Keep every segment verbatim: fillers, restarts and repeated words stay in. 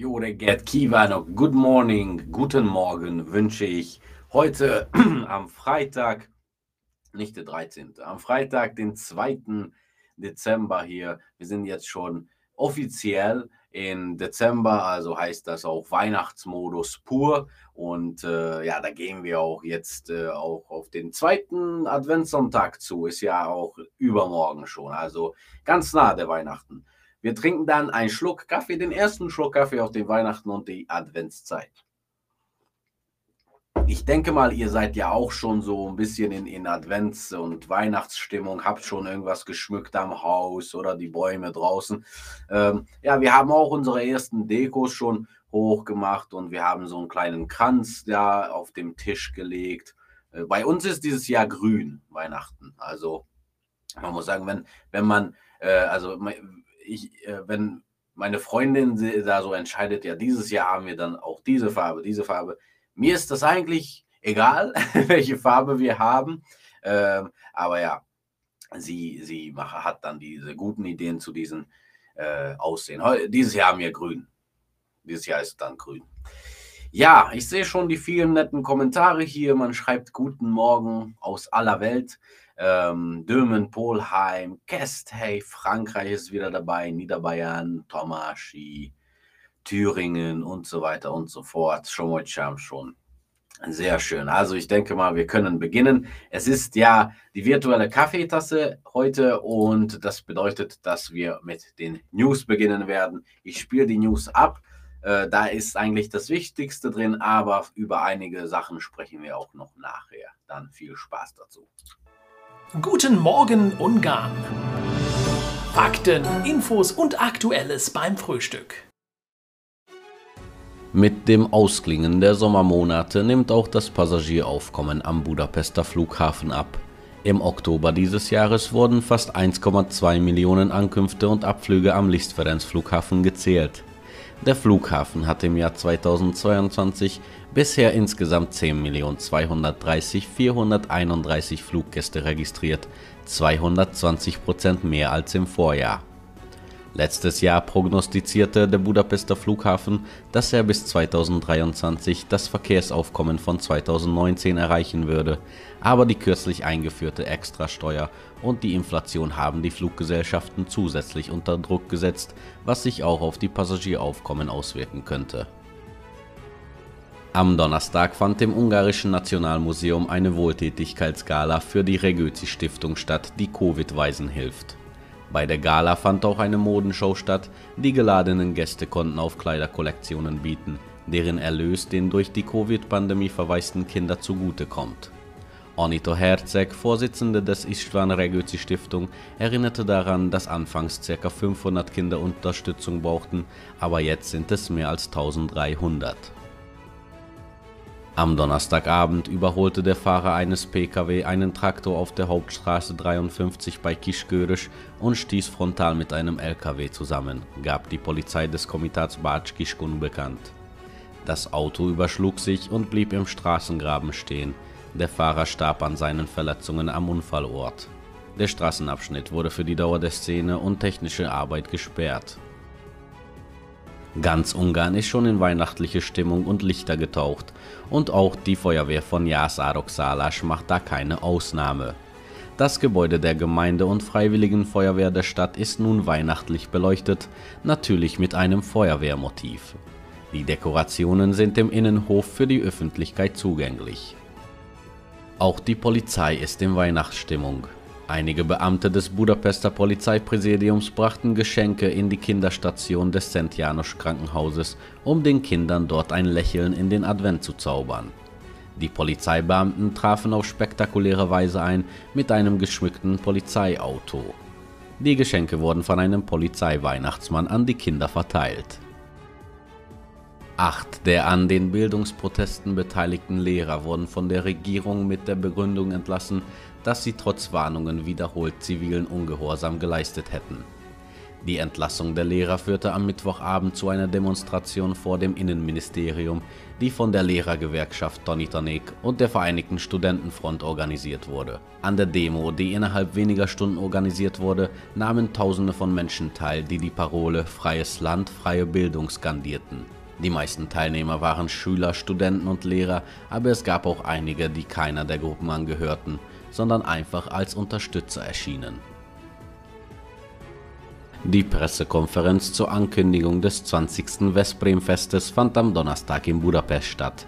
Jó reggelt kívánok, good morning, guten Morgen wünsche ich heute am Freitag, nicht der dreizehnte, am Freitag, den zweiten Dezember hier. Wir sind jetzt schon offiziell in Dezember, also heißt das auch Weihnachtsmodus pur. Und äh, ja, da gehen wir auch jetzt äh, auch auf den zweiten Adventssonntag zu, ist ja auch übermorgen schon, also ganz nah der Weihnachten. Wir trinken dann einen Schluck Kaffee, den ersten Schluck Kaffee auf den Weihnachten und die Adventszeit. Ich denke mal, ihr seid ja auch schon so ein bisschen in, in Advents- und Weihnachtsstimmung, habt schon irgendwas geschmückt am Haus oder die Bäume draußen. Ähm, ja, wir haben auch unsere ersten Dekos schon hochgemacht und wir haben so einen kleinen Kranz da auf dem Tisch gelegt. Äh, bei uns ist dieses Jahr grün Weihnachten. Also man muss sagen, wenn, wenn man, äh, also Ich, äh, wenn meine Freundin da so entscheidet, ja, dieses Jahr haben wir dann auch diese Farbe, diese Farbe. Mir ist das eigentlich egal, welche Farbe wir haben. Ähm, aber ja, sie, sie macht, hat dann diese guten Ideen zu diesen äh, Aussehen. Heu, dieses Jahr haben wir grün. Dieses Jahr ist dann grün. Ja, ich sehe schon die vielen netten Kommentare hier. Man schreibt guten Morgen aus aller Welt. Ähm, Dömen, Polheim, Kestey, Frankreich ist wieder dabei, Niederbayern, Tomaschi, Thüringen und so weiter und so fort. Schon heute Charme schon. Sehr schön. Also ich denke mal, wir können beginnen. Es ist ja die virtuelle Kaffeetasse heute und das bedeutet, dass wir mit den News beginnen werden. Ich spiele die News ab. Äh, da ist eigentlich das Wichtigste drin, aber über einige Sachen sprechen wir auch noch nachher. Dann viel Spaß dazu. Guten Morgen, Ungarn! Fakten, Infos und Aktuelles beim Frühstück. Mit dem Ausklingen der Sommermonate nimmt auch das Passagieraufkommen am Budapester Flughafen ab. Im Oktober dieses Jahres wurden fast eins Komma zwei Millionen Ankünfte und Abflüge am Liszt-Ferenc-Flughafen gezählt. Der Flughafen hat im Jahr zweitausendzweiundzwanzig bisher insgesamt zehn Millionen zweihundertdreißigtausendvierhunderteinunddreißig Fluggäste registriert, zweihundertzwanzig Prozent mehr als im Vorjahr. Letztes Jahr prognostizierte der Budapester Flughafen, dass er bis zweitausenddreiundzwanzig das Verkehrsaufkommen von zweitausendneunzehn erreichen würde, aber die kürzlich eingeführte Extrasteuer und die Inflation haben die Fluggesellschaften zusätzlich unter Druck gesetzt, was sich auch auf die Passagieraufkommen auswirken könnte. Am Donnerstag fand im Ungarischen Nationalmuseum eine Wohltätigkeitsgala für die Regözi Stiftung statt, die Covid-Waisen hilft. Bei der Gala fand auch eine Modenshow statt, die geladenen Gäste konnten auf Kleiderkollektionen bieten, deren Erlös den durch die Covid-Pandemie verwaisten Kindern zugutekommt. Anita Herceg, Vorsitzende des Istvan Regözi Stiftung, erinnerte daran, dass anfangs ca. fünfhundert Kinder Unterstützung brauchten, aber jetzt sind es mehr als eintausenddreihundert. Am Donnerstagabend überholte der Fahrer eines P K W einen Traktor auf der Hauptstraße dreiundfünfzig bei Kisköres und stieß frontal mit einem L K W zusammen, gab die Polizei des Komitats Bács-Kiskun bekannt. Das Auto überschlug sich und blieb im Straßengraben stehen. Der Fahrer starb an seinen Verletzungen am Unfallort. Der Straßenabschnitt wurde für die Dauer der Szene und technische Arbeit gesperrt. Ganz Ungarn ist schon in weihnachtliche Stimmung und Lichter getaucht und auch die Feuerwehr von Jászárokszállás macht da keine Ausnahme. Das Gebäude der Gemeinde und Freiwilligen Feuerwehr der Stadt ist nun weihnachtlich beleuchtet, natürlich mit einem Feuerwehrmotiv. Die Dekorationen sind im Innenhof für die Öffentlichkeit zugänglich. Auch die Polizei ist in Weihnachtsstimmung. Einige Beamte des Budapester Polizeipräsidiums brachten Geschenke in die Kinderstation des Szent János Krankenhauses, um den Kindern dort ein Lächeln in den Advent zu zaubern. Die Polizeibeamten trafen auf spektakuläre Weise ein mit einem geschmückten Polizeiauto. Die Geschenke wurden von einem Polizeiweihnachtsmann an die Kinder verteilt. Acht der an den Bildungsprotesten beteiligten Lehrer wurden von der Regierung mit der Begründung entlassen, dass sie trotz Warnungen wiederholt zivilen Ungehorsam geleistet hätten. Die Entlassung der Lehrer führte am Mittwochabend zu einer Demonstration vor dem Innenministerium, die von der Lehrergewerkschaft Donitonek und der Vereinigten Studentenfront organisiert wurde. An der Demo, die innerhalb weniger Stunden organisiert wurde, nahmen Tausende von Menschen teil, die die Parole „Freies Land, freie Bildung“ skandierten. Die meisten Teilnehmer waren Schüler, Studenten und Lehrer, aber es gab auch einige, die keiner der Gruppen angehörten, sondern einfach als Unterstützer erschienen. Die Pressekonferenz zur Ankündigung des zwanzigsten Vesprém-Festes fand am Donnerstag in Budapest statt.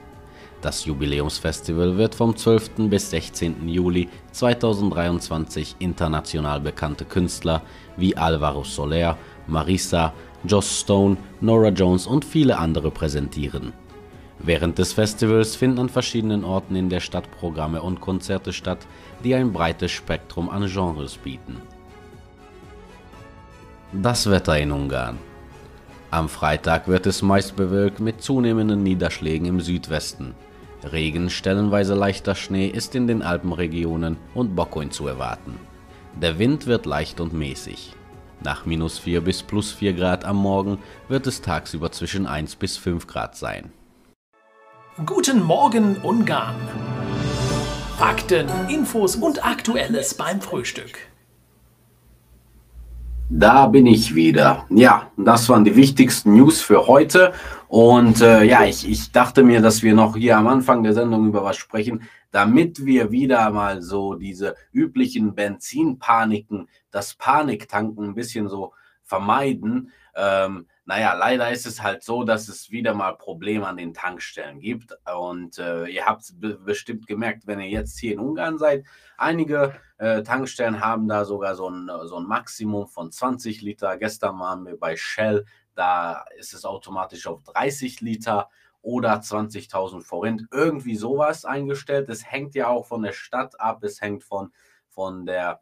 Das Jubiläumsfestival wird vom zwölften bis sechzehnten Juli zweitausenddreiundzwanzig international bekannte Künstler wie Alvaro Soler, Marisa, Joss Stone, Nora Jones und viele andere präsentieren. Während des Festivals finden an verschiedenen Orten in der Stadt Programme und Konzerte statt, die ein breites Spektrum an Genres bieten. Das Wetter in Ungarn. Am Freitag wird es meist bewölkt mit zunehmenden Niederschlägen im Südwesten. Regen, stellenweise leichter Schnee ist in den Alpenregionen und Bockony zu erwarten. Der Wind wird leicht und mäßig. Nach minus vier bis plus vier Grad am Morgen wird es tagsüber zwischen eins bis fünf Grad sein. Guten Morgen Ungarn! Fakten, Infos und Aktuelles beim Frühstück. Da bin ich wieder. Ja, das waren die wichtigsten News für heute. Und äh, ja, ich, ich dachte mir, dass wir noch hier am Anfang der Sendung über was sprechen, damit wir wieder mal so diese üblichen Benzinpaniken, das Paniktanken ein bisschen so vermeiden. Ähm, naja, leider ist es halt so, dass es wieder mal Probleme an den Tankstellen gibt. Und äh, ihr habt es be- bestimmt gemerkt, wenn ihr jetzt hier in Ungarn seid, einige äh, Tankstellen haben da sogar so ein, so ein Maximum von zwanzig Liter. Gestern waren wir bei Shell, da ist es automatisch auf dreißig Liter oder zwanzigtausend Forint. Irgendwie sowas eingestellt. Es hängt ja auch von der Stadt ab, es hängt von, von der...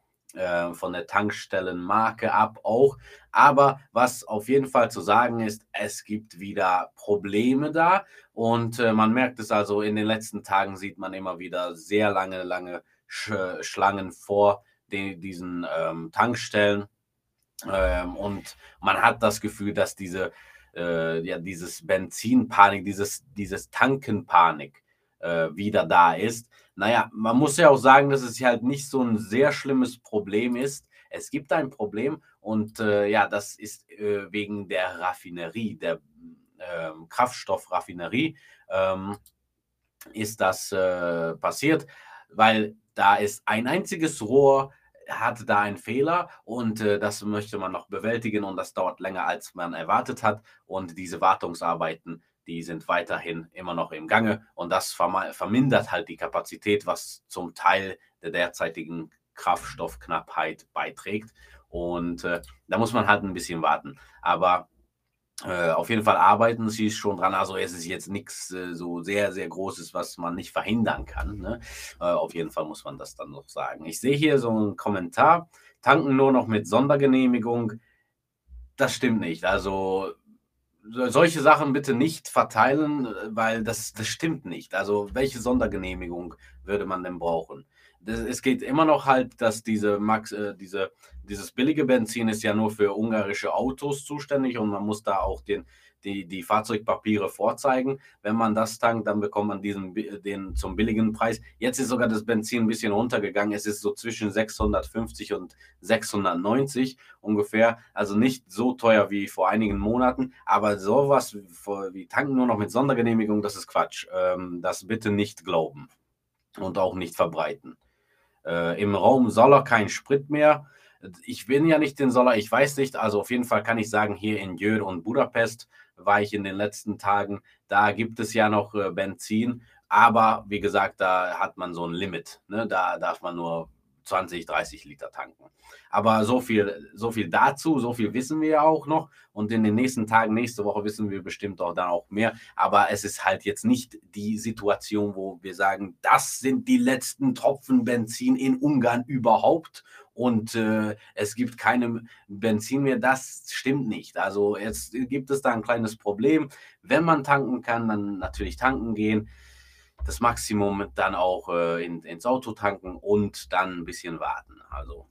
von der Tankstellenmarke ab auch, aber was auf jeden Fall zu sagen ist, es gibt wieder Probleme da und äh, man merkt es also, in den letzten Tagen sieht man immer wieder sehr lange, lange Sch Schlangen vor den, diesen ähm, Tankstellen ähm, und man hat das Gefühl, dass diese, äh, ja, dieses Benzinpanik, dieses, dieses Tankenpanik äh, wieder da ist. Naja, man muss ja auch sagen, dass es halt nicht so ein sehr schlimmes Problem ist. Es gibt ein Problem und äh, ja, das ist äh, wegen der Raffinerie, der äh, Kraftstoffraffinerie ähm, ist das äh, passiert, weil da ist ein einziges Rohr, hatte da einen Fehler und äh, das möchte man noch bewältigen und das dauert länger, als man erwartet hat und diese Wartungsarbeiten, die sind weiterhin immer noch im Gange und das vermindert halt die Kapazität, was zum Teil der derzeitigen Kraftstoffknappheit beiträgt. Und äh, da muss man halt ein bisschen warten. Aber äh, auf jeden Fall arbeiten sie schon dran. Also es ist jetzt nichts äh, so sehr, sehr Großes, was man nicht verhindern kann. Ne? Äh, auf jeden Fall muss man das dann noch sagen. Ich sehe hier so einen Kommentar. Tanken nur noch mit Sondergenehmigung. Das stimmt nicht. Also solche Sachen bitte nicht verteilen, weil das, das stimmt nicht. Also welche Sondergenehmigung würde man denn brauchen? Das, es geht immer noch halt, dass diese Max, äh, diese, dieses billige Benzin ist ja nur für ungarische Autos zuständig und man muss da auch den, die, die Fahrzeugpapiere vorzeigen. Wenn man das tankt, dann bekommt man diesen, den zum billigen Preis. Jetzt ist sogar das Benzin ein bisschen runtergegangen. Es ist so zwischen sechshundertfünfzig und sechshundertneunzig ungefähr. Also nicht so teuer wie vor einigen Monaten. Aber sowas wie tanken nur noch mit Sondergenehmigung, das ist Quatsch. Das bitte nicht glauben und auch nicht verbreiten. Im Raum Soller kein Sprit mehr. Ich bin ja nicht in Soller, ich weiß nicht. Also auf jeden Fall kann ich sagen, hier in Győr und Budapest war ich in den letzten Tagen. Da gibt es ja noch äh, Benzin, aber wie gesagt, da hat man so ein Limit. Ne? Da darf man nur zwanzig, dreißig Liter tanken. Aber so viel, so viel dazu, so viel wissen wir ja auch noch. Und in den nächsten Tagen, nächste Woche wissen wir bestimmt auch dann auch mehr. Aber es ist halt jetzt nicht die Situation, wo wir sagen, das sind die letzten Tropfen Benzin in Ungarn überhaupt. Und äh, es gibt keinem Benzin mehr, das stimmt nicht. Also jetzt gibt es da ein kleines Problem. Wenn man tanken kann, dann natürlich tanken gehen, das Maximum dann auch äh, in, ins Auto tanken und dann ein bisschen warten. Also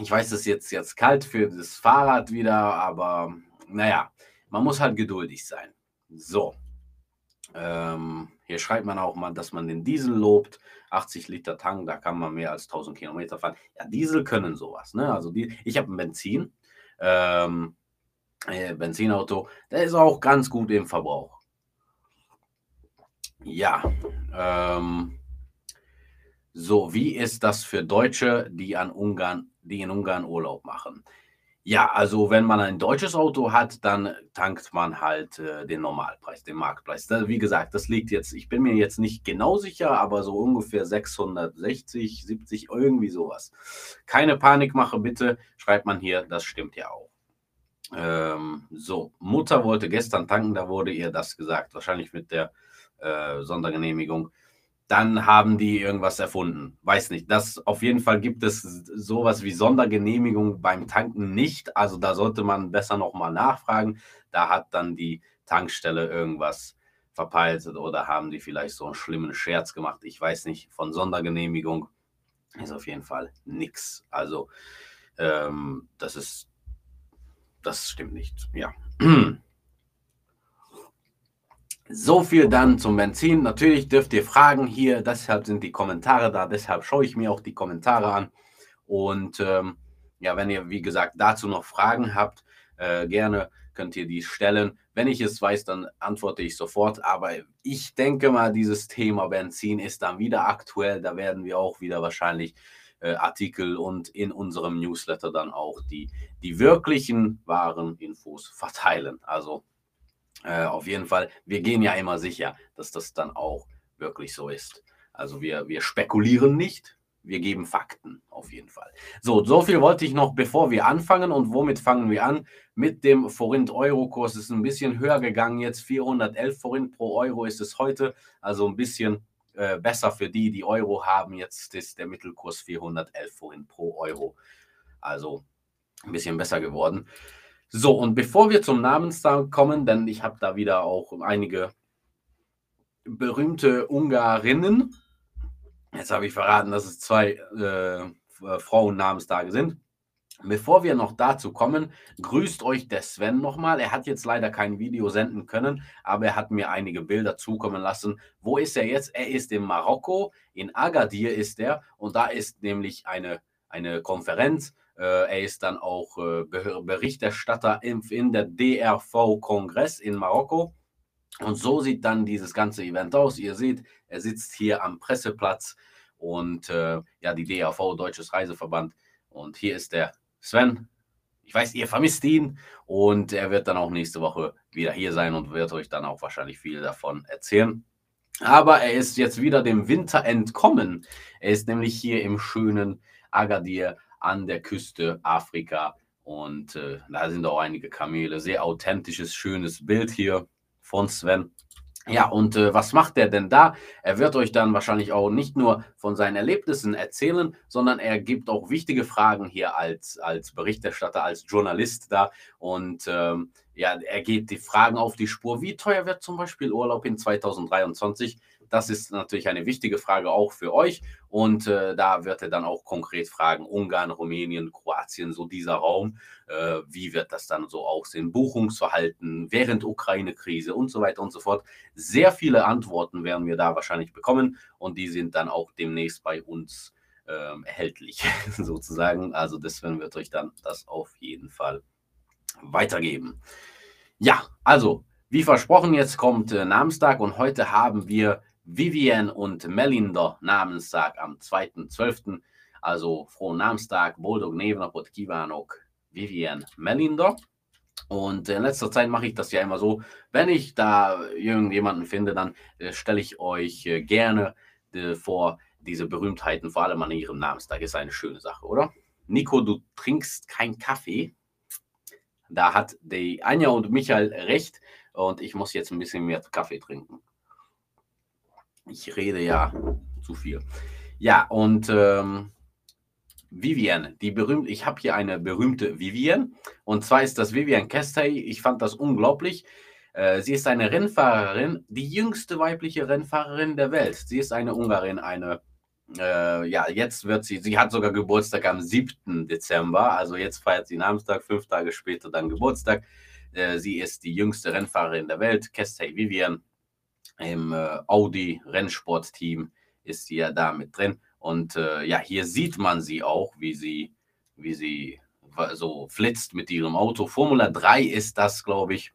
Ich weiß, es ist jetzt, jetzt kalt für das Fahrrad wieder, aber naja, man muss halt geduldig sein. So, ähm, hier schreibt man auch mal, dass man den Diesel lobt. achtzig Liter Tank, da kann man mehr als tausend Kilometer fahren. Ja, Diesel können sowas, ne? Also die, ich habe ein Benzin, ähm, äh, Benzinauto, der ist auch ganz gut im Verbrauch. Ja, ähm, so, wie ist das für Deutsche, die an Ungarn, die in Ungarn Urlaub machen? Ja, also wenn man ein deutsches Auto hat, dann tankt man halt äh, den Normalpreis, den Marktpreis. Da, wie gesagt, das liegt jetzt, ich bin mir jetzt nicht genau sicher, aber so ungefähr sechshundertsechzig, siebzig, irgendwie sowas. Keine Panikmache bitte, schreibt man hier, das stimmt ja auch. Ähm, so, Mutter wollte gestern tanken, da wurde ihr das gesagt, wahrscheinlich mit der äh, Sondergenehmigung. Dann haben die irgendwas erfunden. Weiß nicht. Das, auf jeden Fall gibt es sowas wie Sondergenehmigung beim Tanken nicht. Also da sollte man besser nochmal nachfragen. Da hat dann die Tankstelle irgendwas verpeilt oder haben die vielleicht so einen schlimmen Scherz gemacht. Ich weiß nicht. Von Sondergenehmigung ist auf jeden Fall nichts. Also ähm, das ist, das stimmt nicht. Ja. So viel dann zum Benzin. Natürlich dürft ihr fragen hier, deshalb sind die Kommentare da, deshalb schaue ich mir auch die Kommentare an. Und ähm, ja, wenn ihr, wie gesagt, dazu noch Fragen habt, äh, gerne könnt ihr die stellen. Wenn ich es weiß, dann antworte ich sofort. Aber ich denke mal, dieses Thema Benzin ist dann wieder aktuell. Da werden wir auch wieder wahrscheinlich äh, Artikel und in unserem Newsletter dann auch die, die wirklichen wahren Infos verteilen. Also Äh, auf jeden Fall, wir gehen ja immer sicher, dass das dann auch wirklich so ist. Also wir, wir spekulieren nicht, wir geben Fakten auf jeden Fall. So, so viel wollte ich noch, bevor wir anfangen. Und womit fangen wir an? Mit dem Forint-Euro-Kurs ist ein bisschen höher gegangen jetzt. vierhundertelf Forint pro Euro ist es heute. Also ein bisschen äh, besser für die, die Euro haben. Jetzt ist der Mittelkurs vierhundertelf Forint pro Euro. Also ein bisschen besser geworden. So, und bevor wir zum Namenstag kommen, denn ich habe da wieder auch einige berühmte Ungarinnen. Jetzt habe ich verraten, dass es zwei äh, Frauen-Namenstage sind. Bevor wir noch dazu kommen, grüßt euch der Sven nochmal. Er hat jetzt leider kein Video senden können, aber er hat mir einige Bilder zukommen lassen. Wo ist er jetzt? Er ist in Marokko, in Agadir ist er. Und da ist nämlich eine, eine Konferenz. Er ist dann auch Berichterstatter in der D R V-Kongress in Marokko. Und so sieht dann dieses ganze Event aus. Ihr seht, er sitzt hier am Presseplatz und äh, ja, die D R V, Deutsches Reiseverband. Und hier ist der Sven. Ich weiß, ihr vermisst ihn. Und er wird dann auch nächste Woche wieder hier sein und wird euch dann auch wahrscheinlich viel davon erzählen. Aber er ist jetzt wieder dem Winter entkommen. Er ist nämlich hier im schönen Agadir an der Küste Afrika und äh, da sind auch einige Kamele. Sehr authentisches, schönes Bild hier von Sven. Ja, und äh, was macht er denn da? Er wird euch dann wahrscheinlich auch nicht nur von seinen Erlebnissen erzählen, sondern er gibt auch wichtige Fragen hier als, als Berichterstatter, als Journalist da. Und ähm, ja, er geht die Fragen auf die Spur. Wie teuer wird zum Beispiel Urlaub in zweitausenddreiundzwanzig? Das ist natürlich eine wichtige Frage auch für euch. Und äh, da wird er dann auch konkret fragen, Ungarn, Rumänien, Kroatien, so dieser Raum. Äh, wie wird das dann so aussehen? Buchungsverhalten während Ukraine-Krise und so weiter und so fort. Sehr viele Antworten werden wir da wahrscheinlich bekommen. Und die sind dann auch demnächst bei uns äh, erhältlich sozusagen. Also deswegen wird euch dann das auf jeden Fall weitergeben. Ja, also wie versprochen, jetzt kommt äh, Namenstag und heute haben wir Vivian und Melinda Namenstag am zweiten zwölften Also frohen Namenstag, boldog névnapot kívánok, Vivian Melinda. Und in letzter Zeit mache ich das ja immer so, wenn ich da irgendjemanden finde, dann äh, stelle ich euch äh, gerne äh, vor diese Berühmtheiten, vor allem an ihrem Namenstag. Ist eine schöne Sache, oder? Nico, du trinkst keinen Kaffee. Da hat die Anja und Michael recht und ich muss jetzt ein bisschen mehr Kaffee trinken. Ich rede ja zu viel. Ja, und ähm, Vivian, die berühmte, ich habe hier eine berühmte Vivian. Und zwar ist das Vivian Kestey. Ich fand das unglaublich. Äh, sie ist eine Rennfahrerin, die jüngste weibliche Rennfahrerin der Welt. Sie ist eine Ungarin, eine äh, ja, jetzt wird sie, sie hat sogar Geburtstag am siebten Dezember, also jetzt feiert sie Namenstag, fünf Tage später dann Geburtstag. Äh, sie ist die jüngste Rennfahrerin der Welt, Kestey Vivian, im äh, Audi-Rennsportteam ist sie ja da mit drin. Und äh, ja, hier sieht man sie auch, wie sie, wie sie so flitzt mit ihrem Auto. Formula drei ist das, glaube ich.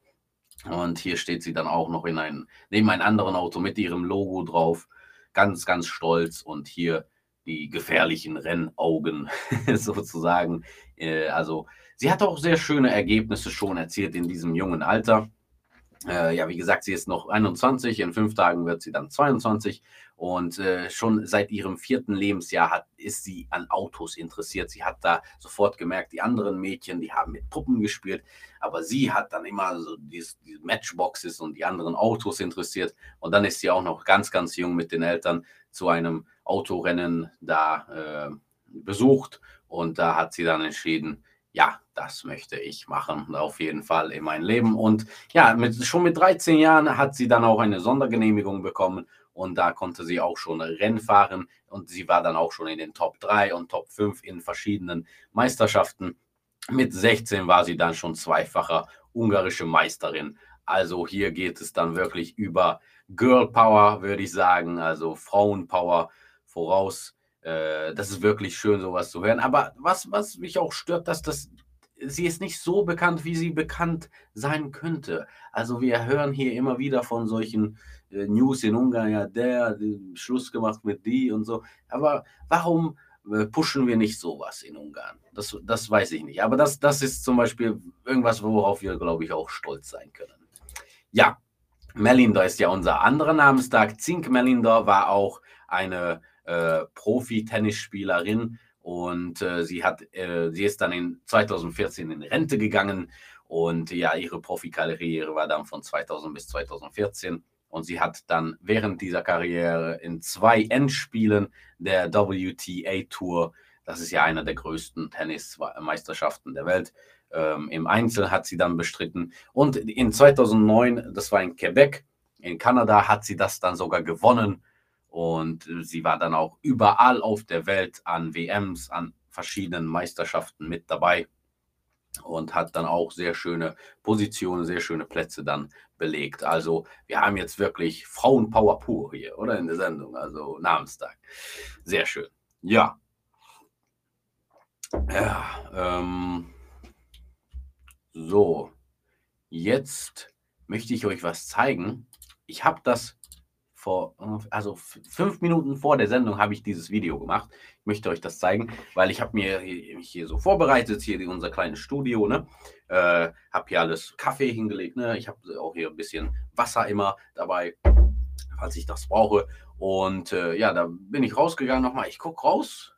Und hier steht sie dann auch noch in einem, neben einem anderen Auto mit ihrem Logo drauf. Ganz, ganz stolz. Und hier die gefährlichen Rennaugen sozusagen. Äh, also sie hat auch sehr schöne Ergebnisse schon erzielt in diesem jungen Alter. Äh, ja, wie gesagt, sie ist noch einundzwanzig, in fünf Tagen wird sie dann zweiundzwanzig und äh, schon seit ihrem vierten Lebensjahr hat, ist sie an Autos interessiert. Sie hat da sofort gemerkt, die anderen Mädchen, die haben mit Puppen gespielt, aber sie hat dann immer so dieses, die Matchboxes und die anderen Autos interessiert und dann ist sie auch noch ganz, ganz jung mit den Eltern zu einem Autorennen da äh, besucht und da hat sie dann entschieden, ja, das möchte ich machen, auf jeden Fall in meinem Leben. Und ja, mit, schon mit dreizehn Jahren hat sie dann auch eine Sondergenehmigung bekommen und da konnte sie auch schon Rennen fahren und sie war dann auch schon in den Top drei und Top fünf in verschiedenen Meisterschaften. Mit sechzehn war sie dann schon zweifacher ungarische Meisterin. Also hier geht es dann wirklich über Girl Power, würde ich sagen, also Frauenpower voraus. Das ist wirklich schön, sowas zu hören. Aber was, was mich auch stört, dass das, sie ist nicht so bekannt, wie sie bekannt sein könnte. Also wir hören hier immer wieder von solchen äh, News in Ungarn, ja, der Schluss gemacht mit die und so. Aber warum äh, pushen wir nicht sowas in Ungarn? Das, das weiß ich nicht. Aber das, das ist zum Beispiel irgendwas, worauf wir, glaube ich, auch stolz sein können. Ja, Melinda ist ja unser anderer Namenstag. Zink Melinda war auch eine Äh, Profi-Tennisspielerin und äh, sie hat, äh, sie ist dann in zweitausendvierzehn in Rente gegangen und ja, ihre Profikarriere war dann von zweitausend bis zweitausendvierzehn und sie hat dann während dieser Karriere in zwei Endspielen der W T A Tour, das ist ja einer der größten Tennismeisterschaften der Welt, ähm, im Einzel hat sie dann bestritten und in zweitausendneun, das war in Quebec, in Kanada, hat sie das dann sogar gewonnen. Und sie war dann auch überall auf der Welt an W Ms, an verschiedenen Meisterschaften mit dabei und hat dann auch sehr schöne Positionen, sehr schöne Plätze dann belegt. Also wir haben jetzt wirklich Frauenpower pur hier, oder? In der Sendung, also Namenstag. Sehr schön. Ja. ja ähm. So, jetzt möchte ich euch was zeigen. Ich habe das... Vor, also fünf Minuten vor der Sendung habe ich dieses Video gemacht. Ich möchte euch das zeigen, weil ich habe mir hier, hier so vorbereitet, hier unser kleines Studio, ne? Äh, habe hier alles Kaffee hingelegt, ne? Ich habe auch hier ein bisschen Wasser immer dabei, falls ich das brauche. Und äh, ja, da bin ich rausgegangen nochmal. Ich gucke raus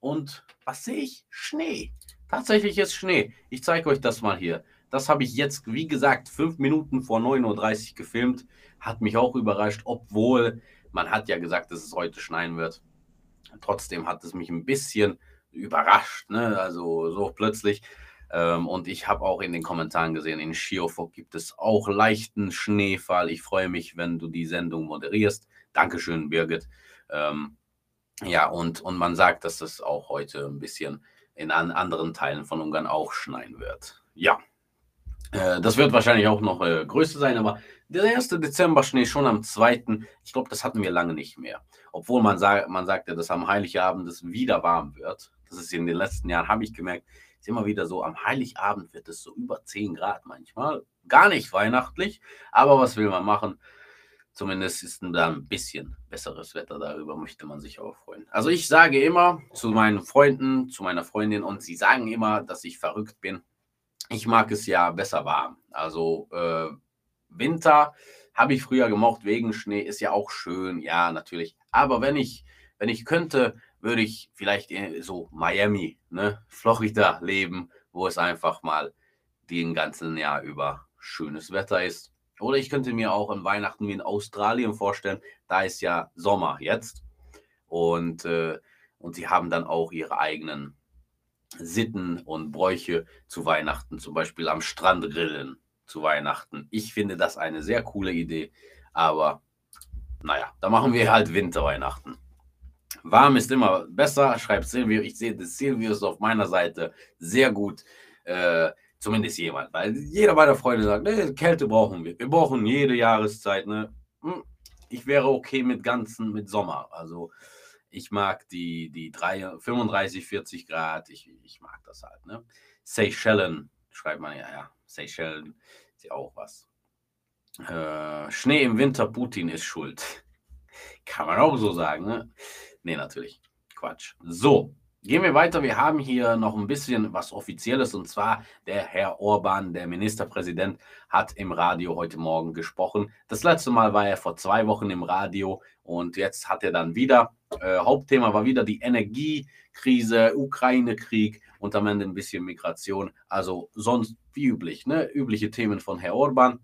und was sehe ich? Schnee. Tatsächlich ist Schnee. Ich zeige euch das mal hier. Das habe ich jetzt, wie gesagt, fünf Minuten vor neun Uhr dreißig gefilmt. Hat mich auch überrascht, obwohl man hat ja gesagt, dass es heute schneien wird. Trotzdem hat es mich ein bisschen überrascht, ne? Also so plötzlich. Ähm, und ich habe auch in den Kommentaren gesehen, in Schiofok gibt es auch leichten Schneefall. Ich freue mich, wenn du die Sendung moderierst. Dankeschön, Birgit. Ähm, ja, und, und man sagt, dass es auch heute ein bisschen in an anderen Teilen von Ungarn auch schneien wird. Ja. Das wird wahrscheinlich auch noch äh, größer sein, aber der erste Dezember-Schnee schon am zweiten Ich glaube, das hatten wir lange nicht mehr. Obwohl man, sa man sagte, dass am Heiligabend es wieder warm wird. Das ist in den letzten Jahren, habe ich gemerkt, ist immer wieder so, am Heiligabend wird es so über zehn Grad manchmal. Gar nicht weihnachtlich, aber was will man machen? Zumindest ist da ein bisschen besseres Wetter, darüber möchte man sich auch freuen. Also ich sage immer zu meinen Freunden, zu meiner Freundin und sie sagen immer, dass ich verrückt bin. Ich mag es ja besser warm. Also äh, Winter habe ich früher gemocht, wegen Schnee ist ja auch schön, ja, natürlich. Aber wenn ich, wenn ich könnte, würde ich vielleicht so Miami, ne, Florida leben, wo es einfach mal den ganzen Jahr über schönes Wetter ist. Oder ich könnte mir auch an Weihnachten wie in Australien vorstellen, da ist ja Sommer jetzt. Und, äh, und sie haben dann auch ihre eigenen Sitten und Bräuche zu Weihnachten, zum Beispiel am Strand grillen zu Weihnachten. Ich finde das eine sehr coole Idee, aber naja, da machen wir halt Winterweihnachten. warm ist immer besser, schreibt Silvius. Ich sehe das Silvius auf meiner Seite sehr gut, äh, zumindest jemand, weil jeder meiner Freunde sagt, ne, Kälte brauchen wir, wir brauchen jede Jahreszeit, ne? Ich wäre okay mit ganzen, mit Sommer, also ich mag die, die fünfunddreißig, vierzig Grad, ich, ich mag das halt, ne? Seychellen, schreibt man ja, ja, Seychellen ist ja auch was. Äh, Schnee im Winter, Putin ist schuld. Kann man auch so sagen, ne? Ne, natürlich. Quatsch. So, gehen wir weiter. Wir haben hier noch ein bisschen was Offizielles, und zwar der Herr Orbán, der Ministerpräsident, hat im Radio heute Morgen gesprochen. Das letzte Mal war er vor zwei Wochen im Radio, und jetzt hat er dann wieder, äh, Hauptthema war wieder die Energiekrise, Ukraine-Krieg und am Ende ein bisschen Migration. Also sonst wie üblich, ne? Übliche Themen von Herr Orbán.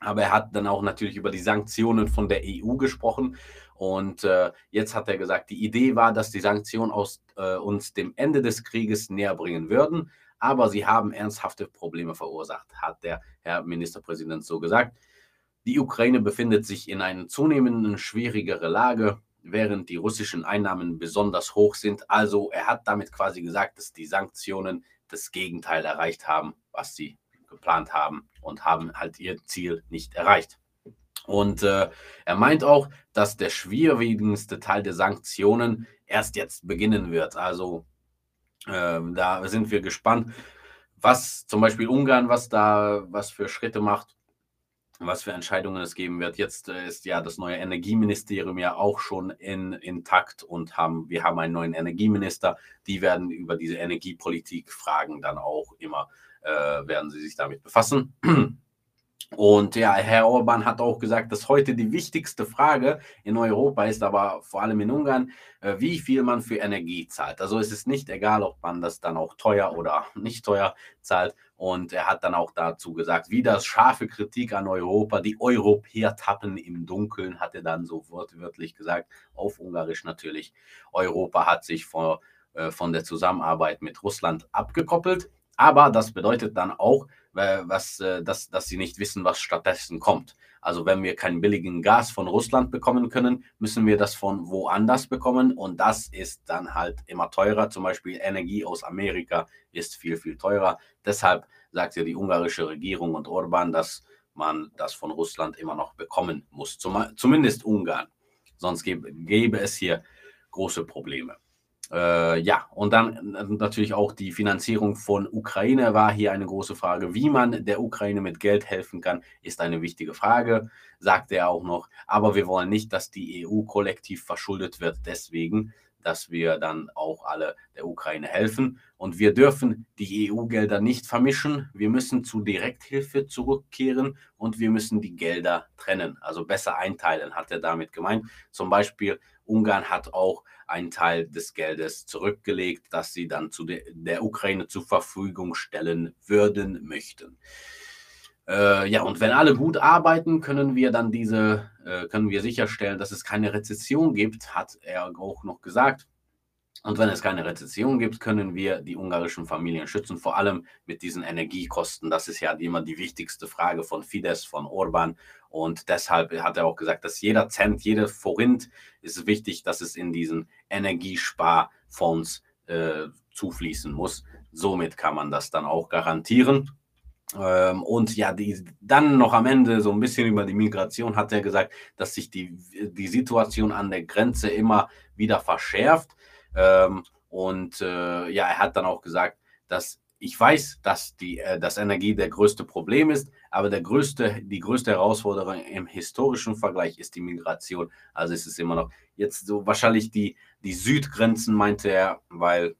Aber er hat dann auch natürlich über die Sanktionen von der E U gesprochen. Und äh, jetzt hat er gesagt, die Idee war, dass die Sanktionen aus, äh, uns dem Ende des Krieges näher bringen würden. Aber sie haben ernsthafte Probleme verursacht, hat der Herr Ministerpräsident so gesagt. Die Ukraine befindet sich in einer zunehmenden schwierigeren Lage, während die russischen Einnahmen besonders hoch sind. Also er hat damit quasi gesagt, dass die Sanktionen das Gegenteil erreicht haben, was sie geplant haben, und haben halt ihr Ziel nicht erreicht. Und äh, er meint auch, dass der schwierigste Teil der Sanktionen erst jetzt beginnen wird. Also äh, da sind wir gespannt, was zum Beispiel Ungarn, was da, was für Schritte macht, was für Entscheidungen es geben wird. Jetzt äh, ist ja das neue Energieministerium ja auch schon in, in Takt, und haben, wir haben einen neuen Energieminister. Die werden über diese Energiepolitik-Fragen dann auch immer werden sie sich damit befassen. Und ja, Herr Orbán hat auch gesagt, dass heute die wichtigste Frage in Europa ist, aber vor allem in Ungarn, wie viel man für Energie zahlt. Also es ist nicht egal, ob man das dann auch teuer oder nicht teuer zahlt. Und er hat dann auch dazu gesagt, wieder scharfe Kritik an Europa, die Europäer tappen im Dunkeln, hat er dann so wortwörtlich gesagt, auf Ungarisch natürlich. Europa hat sich von, von der Zusammenarbeit mit Russland abgekoppelt. Aber das bedeutet dann auch, was, dass, dass sie nicht wissen, was stattdessen kommt. Also wenn wir keinen billigen Gas von Russland bekommen können, müssen wir das von woanders bekommen. Und das ist dann halt immer teurer. Zum Beispiel Energie aus Amerika ist viel, viel teurer. Deshalb sagt ja die ungarische Regierung und Orbán, dass man das von Russland immer noch bekommen muss. Zum, zumindest Ungarn. Sonst gäbe, gäbe es hier große Probleme. Äh, ja, und dann natürlich auch die Finanzierung von Ukraine war hier eine große Frage. Wie man der Ukraine mit Geld helfen kann, ist eine wichtige Frage, sagte er auch noch. Aber wir wollen nicht, dass die E U kollektiv verschuldet wird, deswegen, dass wir dann auch alle der Ukraine helfen. Und wir dürfen die E U-Gelder nicht vermischen. Wir müssen zu Direkthilfe zurückkehren, und wir müssen die Gelder trennen, also besser einteilen, hat er damit gemeint. Zum Beispiel Ungarn hat auch einen Teil des Geldes zurückgelegt, das sie dann zu de- der Ukraine zur Verfügung stellen würden möchten. Äh, ja, und wenn alle gut arbeiten, können wir dann diese, äh, können wir sicherstellen, dass es keine Rezession gibt, hat er auch noch gesagt. Und wenn es keine Rezession gibt, können wir die ungarischen Familien schützen, vor allem mit diesen Energiekosten. Das ist ja immer die wichtigste Frage von Fidesz, von Orbán. Und deshalb hat er auch gesagt, dass jeder Cent, jeder Forint ist wichtig, dass es in diesen Energiesparfonds äh, zufließen muss. Somit kann man das dann auch garantieren. Ähm, und ja, die, dann noch am Ende so ein bisschen über die Migration hat er gesagt, dass sich die, die Situation an der Grenze immer wieder verschärft. Ähm, und äh, ja, er hat dann auch gesagt, dass ich weiß, dass die äh, dass Energie der größte Problem ist, aber der größte, die größte Herausforderung im historischen Vergleich ist die Migration. Also es ist immer noch jetzt so wahrscheinlich die, die Südgrenzen, meinte er, weil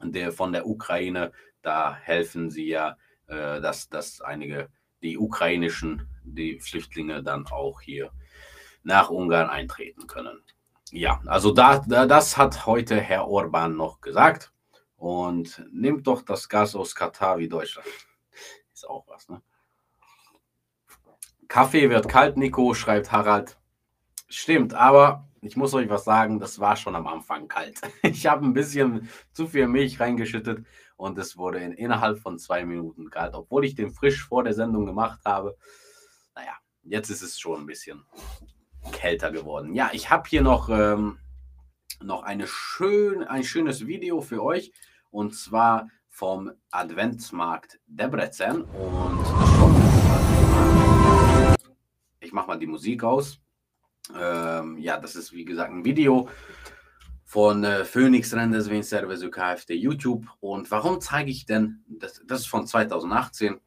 der, von der Ukraine, da helfen sie ja, äh, dass, dass einige, die ukrainischen, die Flüchtlinge dann auch hier nach Ungarn eintreten können. Ja, also da, da, das hat heute Herr Orbán noch gesagt. Und nimmt doch das Gas aus Katar wie Deutschland. Ist auch was, ne? Kaffee wird kalt, Nico, schreibt Harald. Stimmt, aber ich muss euch was sagen, das war schon am Anfang kalt. Ich habe ein bisschen zu viel Milch reingeschüttet und es wurde in, innerhalb von zwei Minuten kalt, obwohl ich den frisch vor der Sendung gemacht habe. Naja, jetzt ist es schon ein bisschen kälter geworden. Ja, ich habe hier noch ähm, noch eine schön, ein schönes Video für euch, und zwar vom Adventsmarkt Debrecen. Und ich mache mal die Musik aus. Ähm, ja, das ist wie gesagt ein Video von äh, Phoenix Rendezvous Service Kft. YouTube. Und warum zeige ich denn, das, das ist von zweitausendachtzehn,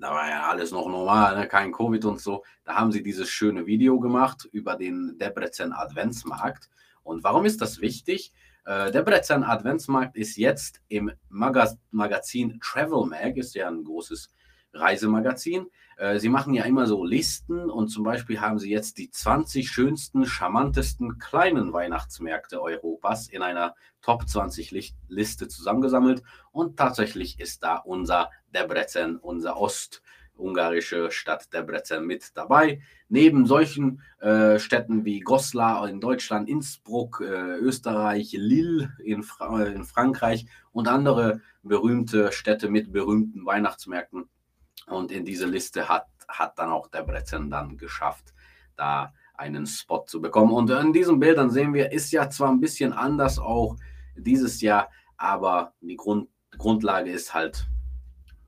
da war ja alles noch normal, ne? Kein Covid und so. Da haben sie dieses schöne Video gemacht über den Debrecen Adventsmarkt. Und warum ist das wichtig? Äh, Debrecen Adventsmarkt ist jetzt im Magaz- Magazin Travel Mag, ist ja ein großes Reisemagazin. Äh, sie machen ja immer so Listen, und zum Beispiel haben sie jetzt die zwanzig schönsten, charmantesten kleinen Weihnachtsmärkte Europas in einer Top zwanzig Liste zusammengesammelt, und tatsächlich ist da unser Debrecen, unser ostungarische Stadt Debrecen mit dabei. Neben solchen äh, Städten wie Goslar in Deutschland, Innsbruck, äh, Österreich, Lille in, Fra- in Frankreich und andere berühmte Städte mit berühmten Weihnachtsmärkten. Und in diese Liste hat, hat dann auch Debrecen dann geschafft, da einen Spot zu bekommen. Und in diesen Bildern sehen wir, ist ja zwar ein bisschen anders auch dieses Jahr, aber die Grund, Grundlage ist halt,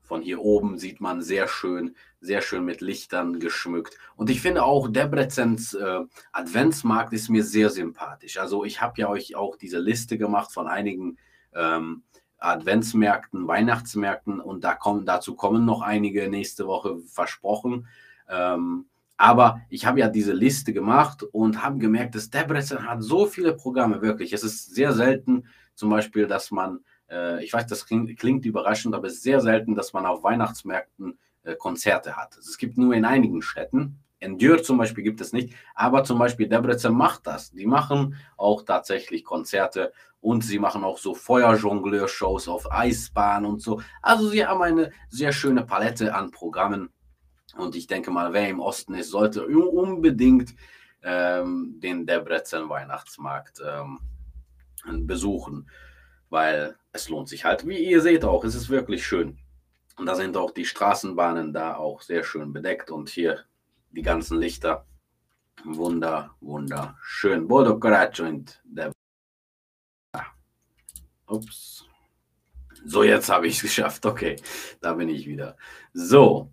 von hier oben sieht man sehr schön, sehr schön mit Lichtern geschmückt. Und ich finde auch Debrecens äh, Adventsmarkt ist mir sehr sympathisch. Also ich habe ja euch auch diese Liste gemacht von einigen ähm, Adventsmärkten, Weihnachtsmärkten, und da kommen, dazu kommen noch einige nächste Woche, versprochen. Ähm, aber ich habe ja diese Liste gemacht und habe gemerkt, dass Debrecen hat so viele Programme, wirklich. Es ist sehr selten, zum Beispiel, dass man, äh, ich weiß, das klingt, klingt überraschend, aber es ist sehr selten, dass man auf Weihnachtsmärkten äh, Konzerte hat. Es gibt nur in einigen Städten. In Győr zum Beispiel gibt es nicht, aber zum Beispiel Debrecen macht das. Die machen auch tatsächlich Konzerte, und sie machen auch so Feuerjongleur-Shows auf Eisbahnen und so. Also sie haben eine sehr schöne Palette an Programmen, und ich denke mal, wer im Osten ist, sollte unbedingt ähm, den Debrecen Weihnachtsmarkt ähm, besuchen, weil es lohnt sich halt. Wie ihr seht auch, es ist wirklich schön. Und da sind auch die Straßenbahnen da auch sehr schön bedeckt, und hier die ganzen Lichter. Wunder, wunderschön. Boldog karácsonyt, de... Ups. So, jetzt habe ich es geschafft. Okay, da bin ich wieder. So,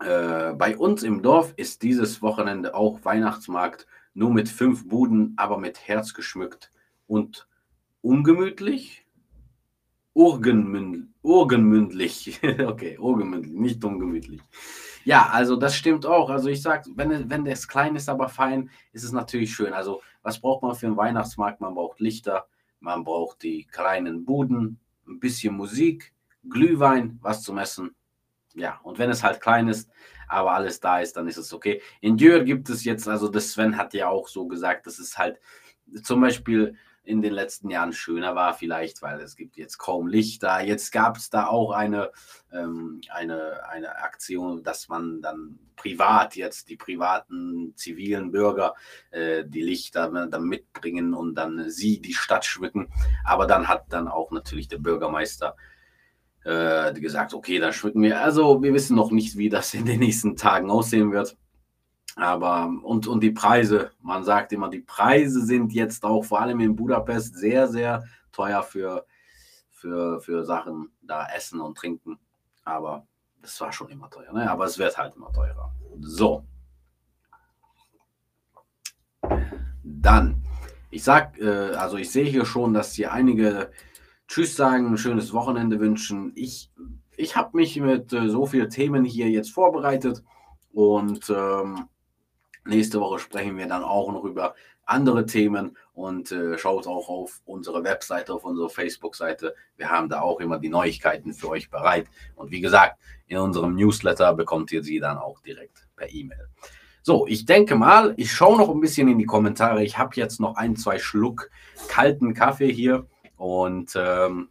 äh, bei uns im Dorf ist dieses Wochenende auch Weihnachtsmarkt, nur mit fünf Buden, aber mit Herz geschmückt und ungemütlich. Urgenmünd, urgenmündlich. Okay, urgemündlich, nicht ungemütlich. Ja, also das stimmt auch. Also ich sage, wenn, wenn das klein ist, aber fein, ist es natürlich schön. Also was braucht man für einen Weihnachtsmarkt? Man braucht Lichter, man braucht die kleinen Buden, ein bisschen Musik, Glühwein, was zum Essen. Ja, und wenn es halt klein ist, aber alles da ist, dann ist es okay. In Győr gibt es jetzt, also das Sven hat ja auch so gesagt, das ist halt zum Beispiel in den letzten Jahren schöner war vielleicht, weil es gibt jetzt kaum Lichter. Jetzt gab es da auch eine, ähm, eine, eine Aktion, dass man dann privat jetzt die privaten zivilen Bürger äh, die Lichter dann mitbringen und dann sie die Stadt schmücken. Aber dann hat dann auch natürlich der Bürgermeister äh, gesagt, okay, dann schmücken wir. Also wir wissen noch nicht, wie das in den nächsten Tagen aussehen wird. Aber und, und die Preise, man sagt immer, die Preise sind jetzt auch vor allem in Budapest sehr, sehr teuer für, für, für Sachen, da Essen und Trinken. Aber das war schon immer teuer, ne? Aber es wird halt immer teurer. So. Dann, ich sag, äh, also ich sehe hier schon, dass hier einige Tschüss sagen, ein schönes Wochenende wünschen. Ich, ich habe mich mit äh, so vielen Themen hier jetzt vorbereitet, und ähm, nächste Woche sprechen wir dann auch noch über andere Themen, und äh, schaut auch auf unsere Webseite, auf unsere Facebook-Seite. Wir haben da auch immer die Neuigkeiten für euch bereit. Und wie gesagt, in unserem Newsletter bekommt ihr sie dann auch direkt per E-Mail. So, ich denke mal, ich schaue noch ein bisschen in die Kommentare. Ich habe jetzt noch ein, zwei Schluck kalten Kaffee hier, und ähm,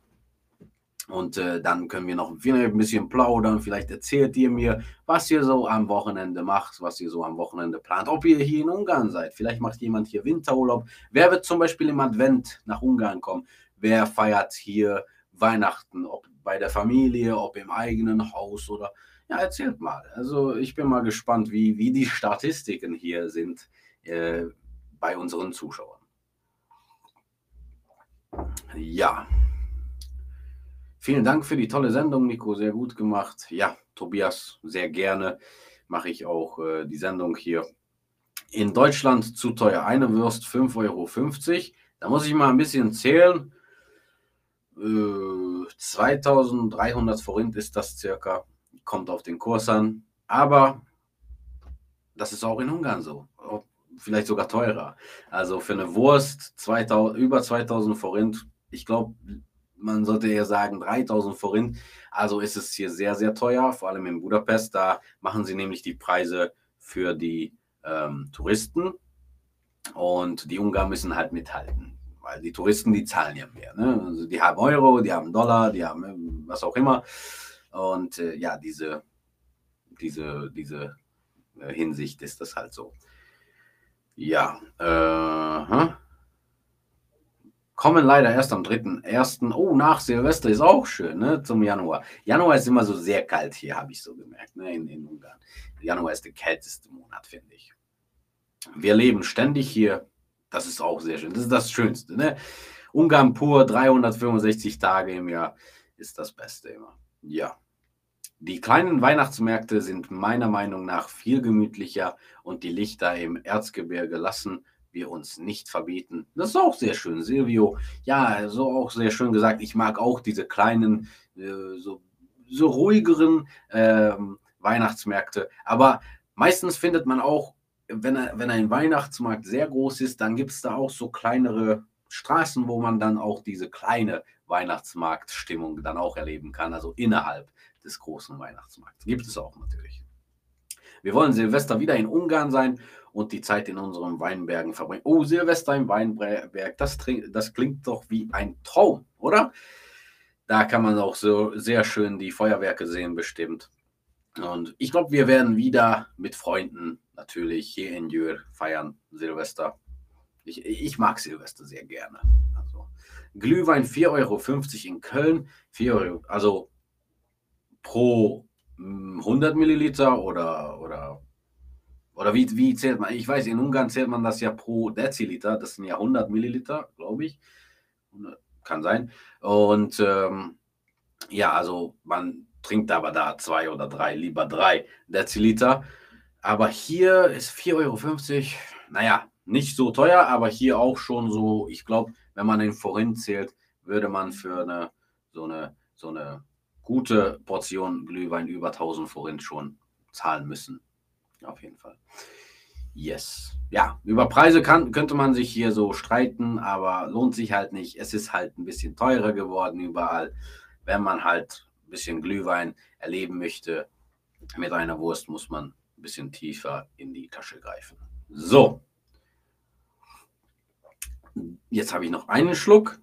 Und äh, dann können wir noch ein bisschen plaudern. Vielleicht erzählt ihr mir, was ihr so am Wochenende macht, was ihr so am Wochenende plant. Ob ihr hier in Ungarn seid. Vielleicht macht jemand hier Winterurlaub. Wer wird zum Beispiel im Advent nach Ungarn kommen? Wer feiert hier Weihnachten? Ob bei der Familie, ob im eigenen Haus oder... Ja, erzählt mal. Also ich bin mal gespannt, wie, wie die Statistiken hier sind äh, bei unseren Zuschauern. Ja. Vielen Dank für die tolle Sendung, Nico. Sehr gut gemacht. Ja, Tobias, sehr gerne. Mache ich auch äh, die Sendung hier. In Deutschland zu teuer. Eine Wurst fünf Euro fünfzig. Da muss ich mal ein bisschen zählen. Äh, zweitausenddreihundert Forint ist das circa. Kommt auf den Kurs an. Aber das ist auch in Ungarn so. Vielleicht sogar teurer. Also für eine Wurst zweitausend, über zweitausend Forint. Ich glaube, man sollte eher sagen dreitausend Forint. Also ist es hier sehr, sehr teuer. Vor allem in Budapest. Da machen sie nämlich die Preise für die ähm, Touristen. Und die Ungarn müssen halt mithalten. Weil die Touristen, die zahlen ja mehr. Ne? Also die haben Euro, die haben Dollar, die haben was auch immer. Und äh, ja, diese, diese, diese äh, Hinsicht ist das halt so. Ja, äh, kommen leider erst am dritten ersten Oh, nach Silvester ist auch schön, ne, zum Januar. Januar ist immer so sehr kalt hier, habe ich so gemerkt, ne, in, in Ungarn. Januar ist der kälteste Monat, finde ich. Wir leben ständig hier, das ist auch sehr schön, das ist das Schönste, ne. Ungarn pur, dreihundertfünfundsechzig Tage im Jahr ist das Beste immer. Ja, die kleinen Weihnachtsmärkte sind meiner Meinung nach viel gemütlicher und die Lichter im Erzgebirge lassen wir uns nicht verbieten. Das ist auch sehr schön, Silvio. Ja, so auch sehr schön gesagt. Ich mag auch diese kleinen, äh, so, so ruhigeren äh, Weihnachtsmärkte. Aber meistens findet man auch, wenn, wenn ein Weihnachtsmarkt sehr groß ist, dann gibt es da auch so kleinere Straßen, wo man dann auch diese kleine Weihnachtsmarktstimmung dann auch erleben kann, also innerhalb des großen Weihnachtsmarkts. Gibt es auch natürlich. Wir wollen Silvester wieder in Ungarn sein und die Zeit in unseren Weinbergen verbringen. Oh, Silvester im Weinberg, das, das klingt doch wie ein Traum, oder? Da kann man auch so sehr schön die Feuerwerke sehen bestimmt. Und ich glaube, wir werden wieder mit Freunden natürlich hier in Győr feiern Silvester. Ich, ich mag Silvester sehr gerne. Also, Glühwein vier Euro fünfzig in Köln, vier Euro, also pro hundert Milliliter oder, oder, oder wie, wie zählt man? Ich weiß, in Ungarn zählt man das ja pro Deziliter, das sind ja hundert Milliliter, glaube ich. Kann sein. Und ähm, ja, also man trinkt aber da zwei oder drei, lieber drei Deziliter. Aber hier ist vier Euro fünfzig, naja, nicht so teuer, aber hier auch schon so, ich glaube, wenn man den Forint zählt, würde man für eine so eine, so eine gute Portion Glühwein über tausend Forint schon zahlen müssen. Auf jeden Fall. Yes. Ja, über Preise kann, könnte man sich hier so streiten, aber lohnt sich halt nicht. Es ist halt ein bisschen teurer geworden überall. Wenn man halt ein bisschen Glühwein erleben möchte, mit einer Wurst muss man ein bisschen tiefer in die Tasche greifen. So. Jetzt habe ich noch einen Schluck.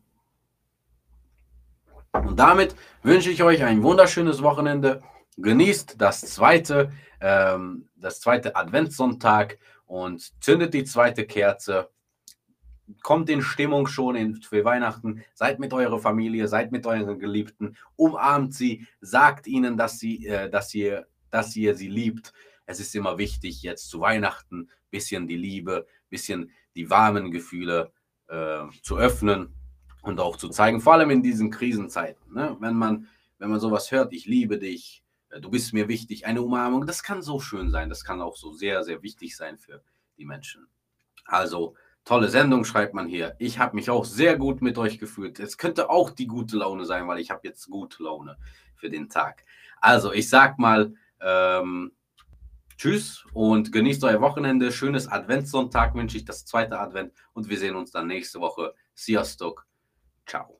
Und damit wünsche ich euch ein wunderschönes Wochenende. Genießt das zweite, ähm, das zweite Adventssonntag und zündet die zweite Kerze. Kommt in Stimmung schon in, für Weihnachten. Seid mit eurer Familie, seid mit euren Geliebten. Umarmt sie, sagt ihnen, dass, sie, äh, dass, ihr, dass ihr sie liebt. Es ist immer wichtig, jetzt zu Weihnachten ein bisschen die Liebe, ein bisschen die warmen Gefühle äh, zu öffnen. Und auch zu zeigen, vor allem in diesen Krisenzeiten, ne? Wenn man, wenn man sowas hört, ich liebe dich, du bist mir wichtig, eine Umarmung, das kann so schön sein, das kann auch so sehr, sehr wichtig sein für die Menschen. Also, tolle Sendung, schreibt man hier. Ich habe mich auch sehr gut mit euch gefühlt. Es könnte auch die gute Laune sein, weil ich habe jetzt gute Laune für den Tag. Also, ich sag mal, ähm, tschüss und genießt euer Wochenende. Schönes Adventssonntag wünsche ich, das zweite Advent und wir sehen uns dann nächste Woche. Sziasztok! Ciao.